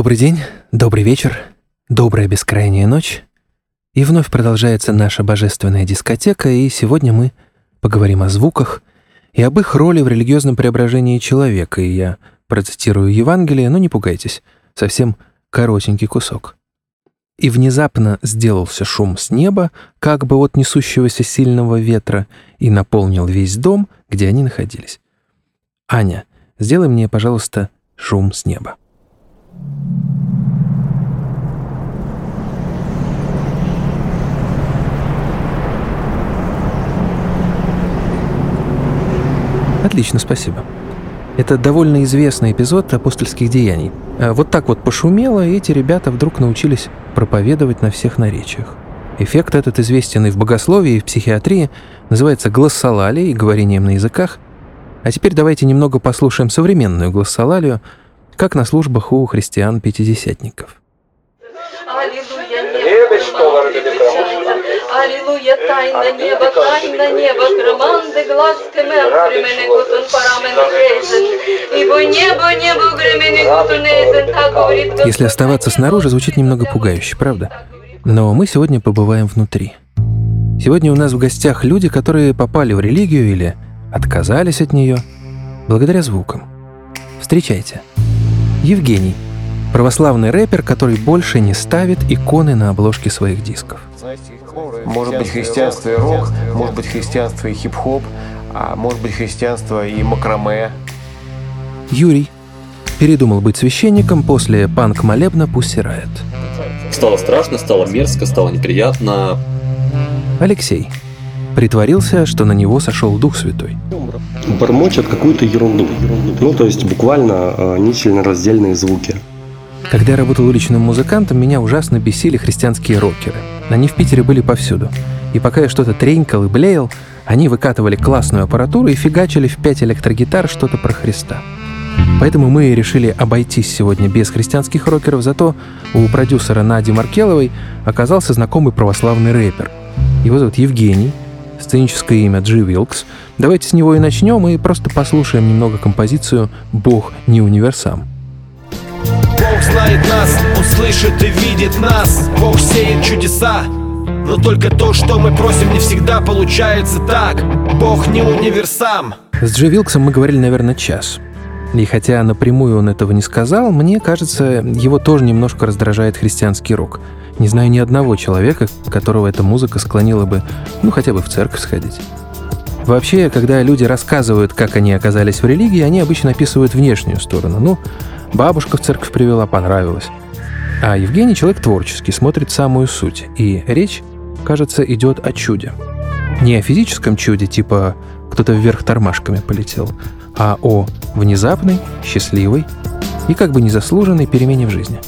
Добрый день, добрый вечер, добрая бескрайняя ночь. И вновь продолжается наша божественная дискотека, и сегодня мы поговорим о звуках и об их роли в религиозном преображении человека. И я процитирую Евангелие, но не пугайтесь, совсем коротенький кусок. «И внезапно сделался шум с неба, как бы от несущегося сильного ветра, и наполнил весь дом, где они находились». Аня, сделай мне, пожалуйста, шум с неба. Отлично, спасибо. Это довольно известный эпизод апостольских деяний. Вот так вот пошумело, и эти ребята вдруг научились проповедовать на всех наречиях. Эффект этот известен и в богословии, и в психиатрии, называется глоссолалией, говорением на языках. А теперь давайте немного послушаем современную глоссолалию, как на службах у христиан-пятидесятников. Аллилуйя, тайна неба, громанды глаз кемен, времени гутун парамен грейзен, ибо небо времени гутун эйзен, так говорит Господь. Если оставаться снаружи, звучит немного пугающе, правда? Но мы сегодня побываем внутри. Сегодня у нас в гостях люди, которые попали в религию или отказались от нее благодаря звукам. Встречайте. Евгений. Православный рэпер, который больше не ставит иконы на обложке своих дисков. Может быть, христианство и рок, может быть, христианство и хип-хоп, а может быть, христианство и макраме. Юрий. Передумал быть священником после панк-молебна Pussy Riot. Стало страшно, стало мерзко, стало неприятно. Алексей. Притворился, что на него сошел Дух Святой. Бормочет какую-то ерунду. Ну, то есть буквально не сильно раздельные звуки. Когда я работал уличным музыкантом, меня ужасно бесили христианские рокеры. Они в Питере были повсюду. И пока я что-то тренькал и блеял, они выкатывали классную аппаратуру и фигачили в 5 электрогитар что-то про Христа. Поэтому мы решили обойтись сегодня без христианских рокеров, зато у продюсера Нади Маркеловой оказался знакомый православный рэпер. Его зовут Евгений, сценическое имя G. Wilkes. Давайте с него и начнем, и просто послушаем немного композицию «Бог не универсам». Бог знает нас, Он слышит и видит нас. Бог сеет чудеса, но только то, что мы просим, не всегда получается так. Бог не универсам. С G. Wilkes'ом мы говорили, наверное, час. И хотя напрямую он этого не сказал, мне кажется, его тоже немножко раздражает христианский рок. Не знаю ни одного человека, которого эта музыка склонила бы, ну, хотя бы в церковь сходить. Вообще, когда люди рассказывают, как они оказались в религии, они обычно описывают внешнюю сторону. Ну, бабушка в церковь привела, понравилось. А Евгений человек творческий, смотрит самую суть. И речь, кажется, идет о чуде. Не о физическом чуде, типа кто-то вверх тормашками полетел, а о внезапной, счастливой и как бы незаслуженной перемене в жизни.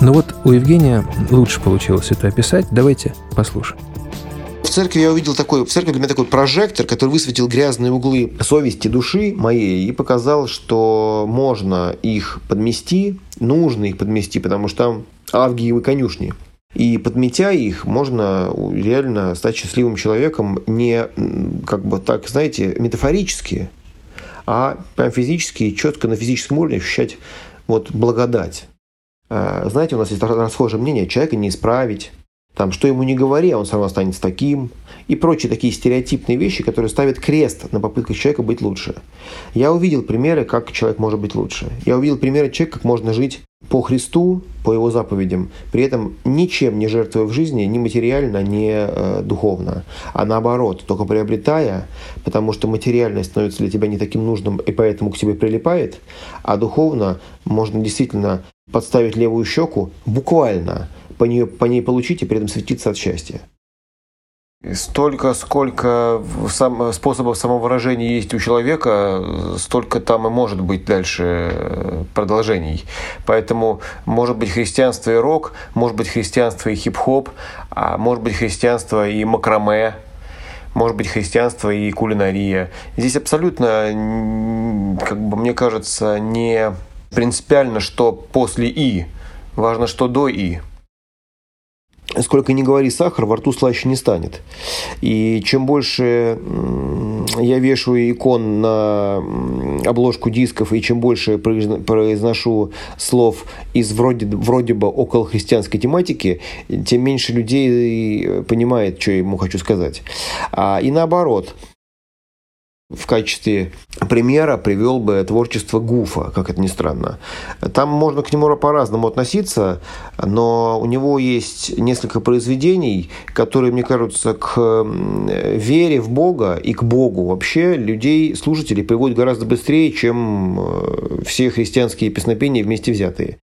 Но вот у Евгения лучше получилось это описать. Давайте послушаем. В церкви я увидел такой, в церкви для меня такой прожектор, который высветил грязные углы совести души моей и показал, что можно их подмести, нужно их подмести, потому что там авгиевы конюшни. И подметя их, можно реально стать счастливым человеком не, как бы так, знаете, метафорически, а прям физически, четко на физическом уровне ощущать вот благодать. Знаете, у нас есть расхожее мнение, человека не исправить, там, что ему не говори, а он сам останется таким, и прочие такие стереотипные вещи, которые ставят крест на попытках человека быть лучше. Я увидел примеры, как человек может быть лучше. Я увидел примеры человека, как можно жить по Христу, по его заповедям, при этом ничем не жертвуя в жизни, ни материально, ни духовно, а наоборот, только приобретая, потому что материальность становится для тебя не таким нужным и поэтому к тебе прилипает, а духовно можно действительно подставить левую щеку, буквально по ней получить и при этом светиться от счастья. Столько, сколько способов самовыражения есть у человека, столько там и может быть дальше продолжений. Поэтому может быть христианство и рок, может быть христианство и хип-хоп, а может быть христианство и макраме, может быть христианство и кулинария. Здесь абсолютно, как бы, мне кажется, не принципиально, что после «и», важно, что до «и». сколько ни говори сахар, во рту слаще не станет. И чем больше я вешаю икон на обложку дисков, и чем больше произношу слов из вроде бы околохристианской тематики, тем меньше людей понимает, что я ему хочу сказать. И наоборот. В качестве примера привел бы творчество Гуфа, как это ни странно. Там можно к нему по-разному относиться, но у него есть несколько произведений, которые, мне кажется, к вере в Бога и к Богу вообще людей, слушателей, приводят гораздо быстрее, чем все христианские песнопения вместе взятые.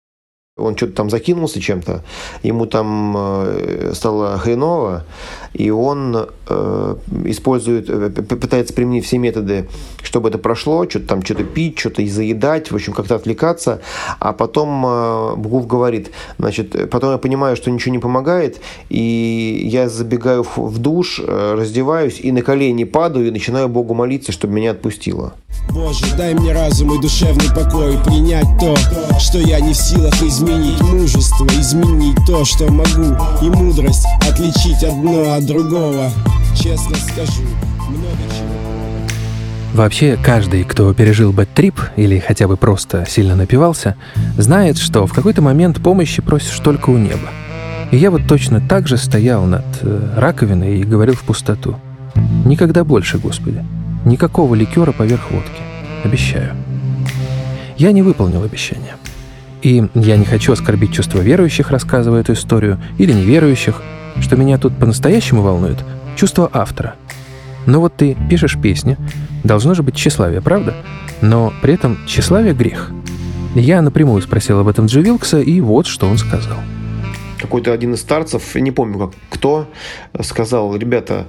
Он что-то там закинулся чем-то, ему там стало хреново, и он пытается применить все методы, чтобы это прошло, что-то пить, что-то заедать, в общем, как-то отвлекаться. А потом Гуф говорит, значит, потом я понимаю, что ничего не помогает, и я забегаю в душ, раздеваюсь и на колени падаю, и начинаю Богу молиться, чтобы меня отпустило. Боже, дай мне разум и душевный покой, принять то, что я не в силах изменить. Изменить мужество, изменить то, что могу, и мудрость отличить одно от другого. Честно скажу, много чего. Вообще, каждый, кто пережил бэд-трип или хотя бы просто сильно напивался, знает, что в какой-то момент помощи просишь только у неба. И я вот точно так же стоял над раковиной и говорил в пустоту. Никогда больше, Господи. Никакого ликера поверх водки. Обещаю. Я не выполнил обещания. И я не хочу оскорбить чувства верующих, рассказывая эту историю, или неверующих. Что меня тут по-настоящему волнует — чувство автора. Ну вот ты пишешь песни, должно же быть тщеславие, правда? Но при этом тщеславие — грех. Я напрямую спросил об этом G. Wilkes, и вот что он сказал. Какой-то один из старцев, не помню кто, сказал: ребята,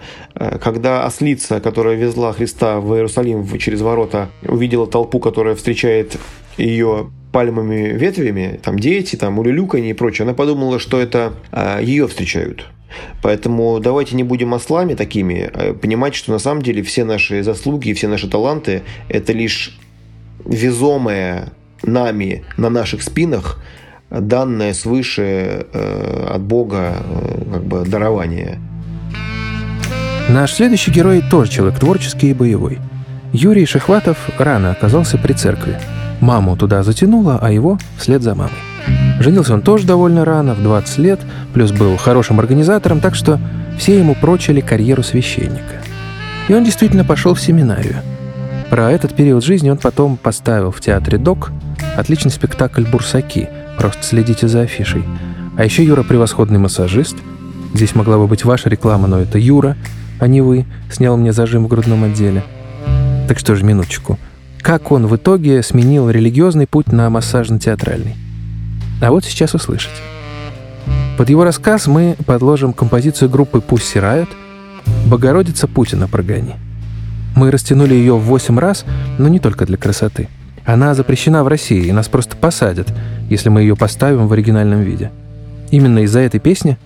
когда ослица, которая везла Христа в Иерусалим через ворота, увидела толпу, которая встречает ее пальмами, ветвями, там дети, там улюлюканье и прочее, она подумала, что это ее встречают. Поэтому давайте не будем ослами такими, понимать, что на самом деле все наши заслуги, все наши таланты – это лишь везомое нами на наших спинах данное свыше от Бога как бы дарование. Наш следующий герой тоже человек творческий и боевой. Юрий Шихватов рано оказался при церкви. Маму туда затянуло, а его вслед за мамой. Женился он тоже довольно рано, в 20 лет, плюс был хорошим организатором, так что все ему прочили карьеру священника. И он действительно пошел в семинарию. Про этот период жизни он потом поставил в театре ДОК отличный спектакль «Бурсаки», просто следите за афишей. А еще Юра — превосходный массажист. Здесь могла бы быть ваша реклама, но это Юра, а не вы, снял мне зажим в грудном отделе. Так что же, минуточку. Как он в итоге сменил религиозный путь на массажно-театральный? А вот сейчас услышите. Под его рассказ мы подложим композицию группы Pussy Riot «Богородица Путина прогони». Мы растянули ее в 8 раз, но не только для красоты. Она запрещена в России, и нас просто посадят, если мы ее поставим в оригинальном виде. Именно из-за этой песни,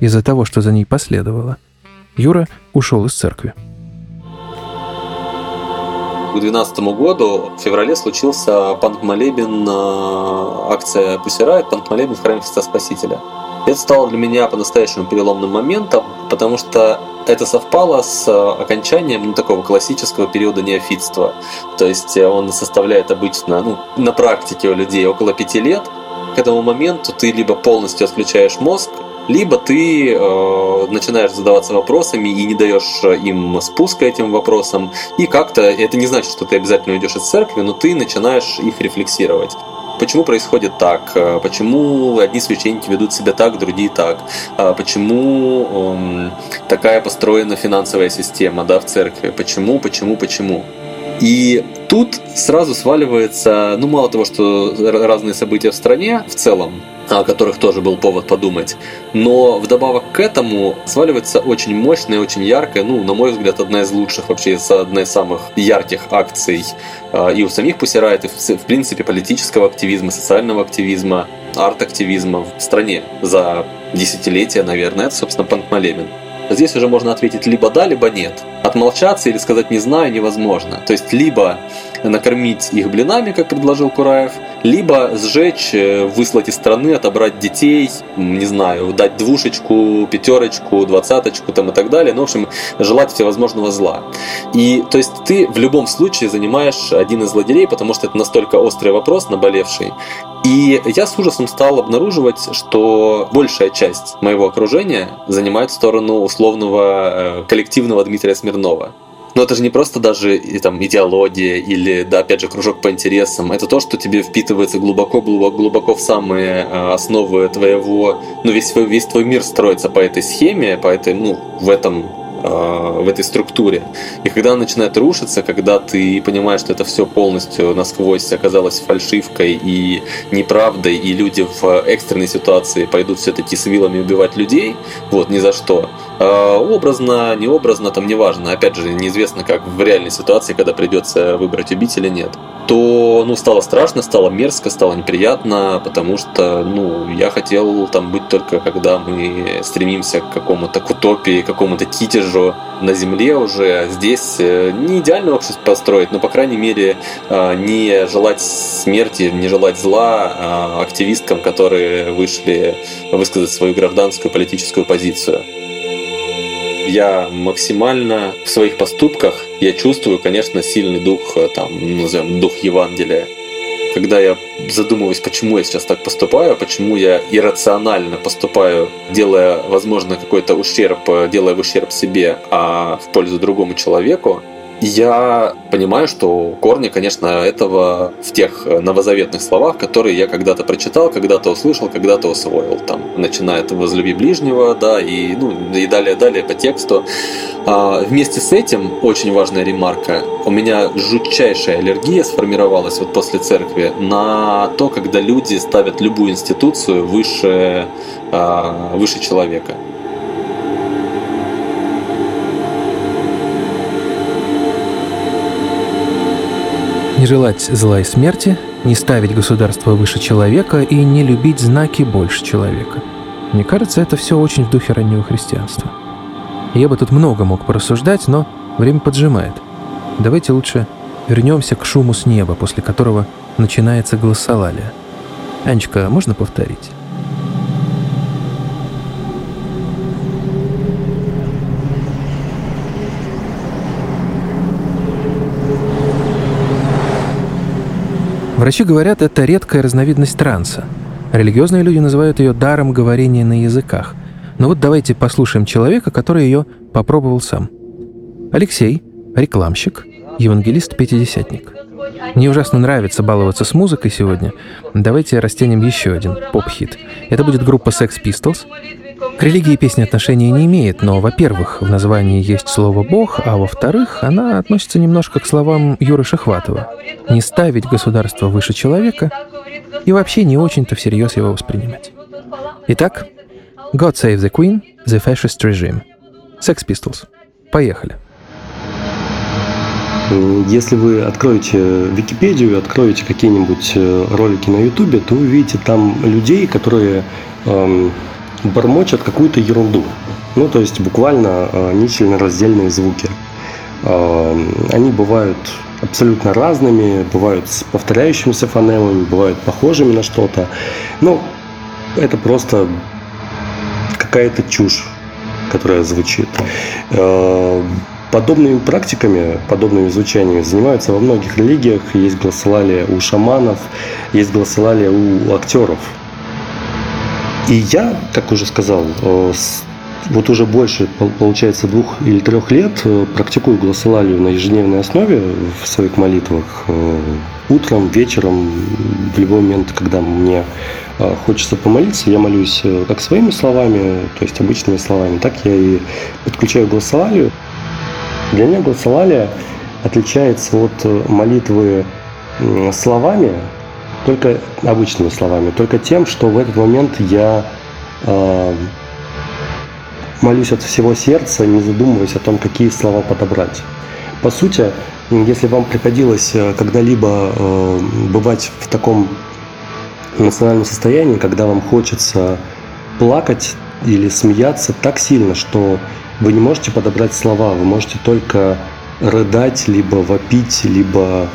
из-за того, что за ней последовало, Юра ушел из церкви. К 2012 году в феврале случился панк-молебен, акция Pussy Riot, панк-молебен в храме Христа Спасителя. Это стало для меня по-настоящему переломным моментом, потому что это совпало с окончанием такого классического периода неофитства. То есть он составляет обычно, на практике у людей около 5 лет. К этому моменту ты либо полностью отключаешь мозг, либо ты начинаешь задаваться вопросами и не даешь им спуска этим вопросам. И как-то, это не значит, что ты обязательно уйдешь из церкви, но ты начинаешь их рефлексировать. Почему происходит так? Почему одни священники ведут себя так, другие так? Почему такая построена финансовая система, да, в церкви? Почему? И тут сразу сваливается, мало того, что разные события в стране в целом, о которых тоже был повод подумать, но вдобавок к этому сваливается очень мощная, очень яркая, на мой взгляд, одна из лучших, вообще одна из самых ярких акций и у самих Pussy Riot, и в принципе политического активизма, социального активизма, арт-активизма в стране за десятилетия, наверное, это, собственно, панк-молебен. Здесь уже можно ответить либо да, либо нет. Отмолчаться или сказать «не знаю» невозможно. То есть либо накормить их блинами, как предложил Кураев, либо сжечь, выслать из страны, отобрать детей, не знаю, дать двушечку, пятерочку, двадцаточку там и так далее, ну, в общем, желать всевозможного зла. И, то есть, ты в любом случае занимаешь один из лагерей, потому что это настолько острый вопрос, наболевший. И я с ужасом стал обнаруживать, что большая часть моего окружения занимает сторону условного коллективного Дмитрия Смирнова. Но это же не просто даже и, там, идеология или, да, опять же, кружок по интересам. Это то, что тебе впитывается глубоко-глубоко в самые основы твоего... Ну, весь твой мир строится по этой схеме, по этой, ну, в этой структуре. И когда она начинает рушиться, когда ты понимаешь, что это все полностью насквозь оказалось фальшивкой и неправдой, и люди в экстренной ситуации пойдут все-таки с вилами убивать людей, вот, ни за что. Образно, необразно, там неважно. Опять же, неизвестно, как в реальной ситуации, когда придется выбрать, убить или нет. То, ну, стало страшно, стало мерзко, стало неприятно, потому что, ну, я хотел там быть только, когда мы стремимся к какому-то к утопии, к какому-то китежу на земле уже. Здесь не идеально общество построить, но, по крайней мере, не желать смерти, не желать зла активисткам, которые вышли высказать свою гражданскую политическую позицию. Я максимально в своих поступках, я чувствую, конечно, сильный дух, там, назовем, дух Евангелия. Когда я задумываюсь, почему я сейчас так поступаю, почему я иррационально поступаю, делая, возможно, какой-то ущерб, делая в ущерб себе, а в пользу другому человеку, я понимаю, что корни, конечно, этого в тех новозаветных словах, которые я когда-то прочитал, когда-то услышал, когда-то усвоил, там, начиная от «возлюби ближнего», да, и, ну, и далее по тексту. Вместе с этим очень важная ремарка. У меня жутчайшая аллергия сформировалась вот после церкви на то, когда люди ставят любую институцию выше человека. Не желать зла и смерти, не ставить государство выше человека и не любить знаки больше человека. Мне кажется, это все очень в духе раннего христианства. Я бы тут много мог порассуждать, но время поджимает. Давайте лучше вернемся к шуму с неба, после которого начинается глоссолалия. Анечка, можно повторить? Врачи говорят, это редкая разновидность транса. Религиозные люди называют ее даром говорения на языках. Но вот давайте послушаем человека, который ее попробовал сам. Алексей, рекламщик, евангелист-пятидесятник. Мне ужасно нравится баловаться с музыкой сегодня. Давайте растянем еще один поп-хит. Это будет группа Sex Pistols. К религии песня отношения не имеет, но, во-первых, в названии есть слово «Бог», а во-вторых, она относится немножко к словам Юры Шихватова. Не ставить государство выше человека и вообще не очень-то всерьез его воспринимать. Итак, God Save the Queen, The Fascist Regime. Sex Pistols. Поехали. Если вы откроете Википедию, откроете какие-нибудь ролики на Ютубе, то вы увидите там людей, которые... бормочат какую-то ерунду. Ну, то есть буквально нечленораздельные звуки. Они бывают абсолютно разными, бывают с повторяющимися фонемами, бывают похожими на что-то. Ну, это просто какая-то чушь, которая звучит. Подобными практиками, подобными изучениями занимаются во многих религиях. Есть глоссолалия у шаманов, есть глоссолалия у актеров. И я, как уже сказал, вот уже больше, получается, 2 или 3 лет практикую глоссолалию на ежедневной основе в своих молитвах. Утром, вечером, в любой момент, когда мне хочется помолиться, я молюсь как своими словами, то есть обычными словами, так я и подключаю глоссолалию. Для меня глоссолалия отличается от молитвы словами, только обычными словами, только тем, что в этот момент я молюсь от всего сердца, не задумываясь о том, какие слова подобрать. По сути, если вам приходилось когда-либо бывать в таком эмоциональном состоянии, когда вам хочется плакать или смеяться так сильно, что вы не можете подобрать слова, вы можете только рыдать, либо вопить, либо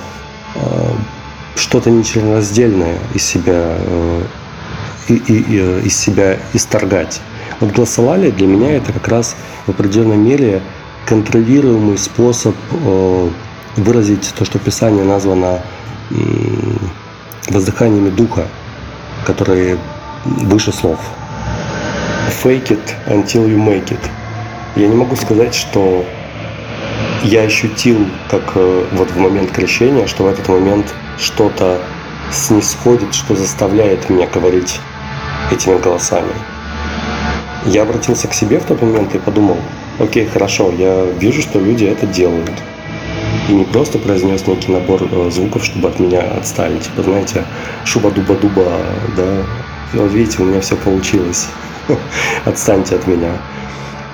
что-то нечленораздельное из себя исторгать. Вот глоссолалия для меня это как раз в определенной мере контролируемый способ выразить то, что Писание названо воздыханиями духа, которые выше слов. Fake it until you make it. Я не могу сказать, что я ощутил, как вот в момент крещения, что в этот момент что-то снисходит, что заставляет меня говорить этими голосами. Я обратился к себе в тот момент и подумал, окей, хорошо, я вижу, что люди это делают. И не просто произнес некий набор звуков, чтобы от меня отстали. Типа, знаете, шуба-дуба-дуба, да. И вот видите, у меня все получилось. Отстаньте от меня.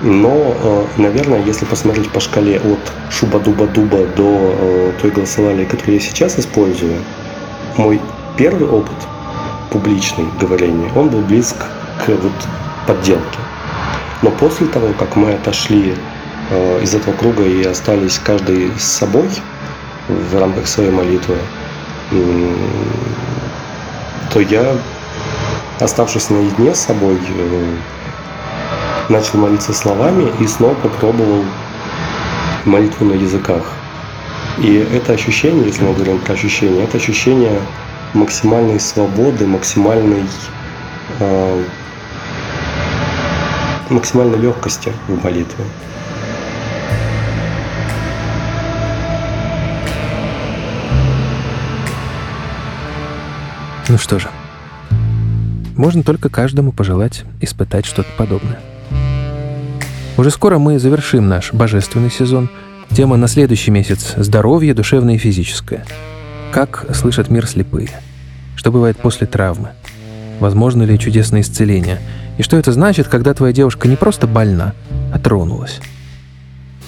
Но, наверное, если посмотреть по шкале от шуба-дуба-дуба до той голосолалии, которую я сейчас использую, мой первый опыт публичный говорения, он был близок к вот подделке. Но после того, как мы отошли из этого круга и остались каждый с собой в рамках своей молитвы, то я, оставшись наедине с собой, начал молиться словами и снова попробовал молитву на языках. И это ощущение, если мы говорим про ощущение, это ощущение максимальной свободы, максимальной легкости в молитве. Ну что же, можно только каждому пожелать испытать что-то подобное. Уже скоро мы завершим наш божественный сезон. Тема на следующий месяц – здоровье, душевное и физическое. Как слышат мир слепые? Что бывает после травмы? Возможно ли чудесное исцеление? И что это значит, когда твоя девушка не просто больна, а тронулась?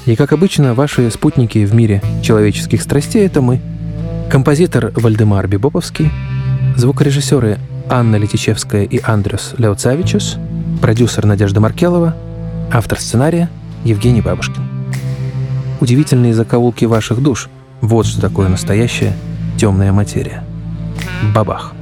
И, как обычно, ваши спутники в мире человеческих страстей – это мы. Композитор Вальдемар Бибоповский, звукорежиссеры Анна Летичевская и Андрюс Леоцавичус, продюсер Надежда Маркелова, автор сценария Евгений Бабушкин. Удивительные закоулки ваших душ. Вот что такое настоящая темная материя. Бабах!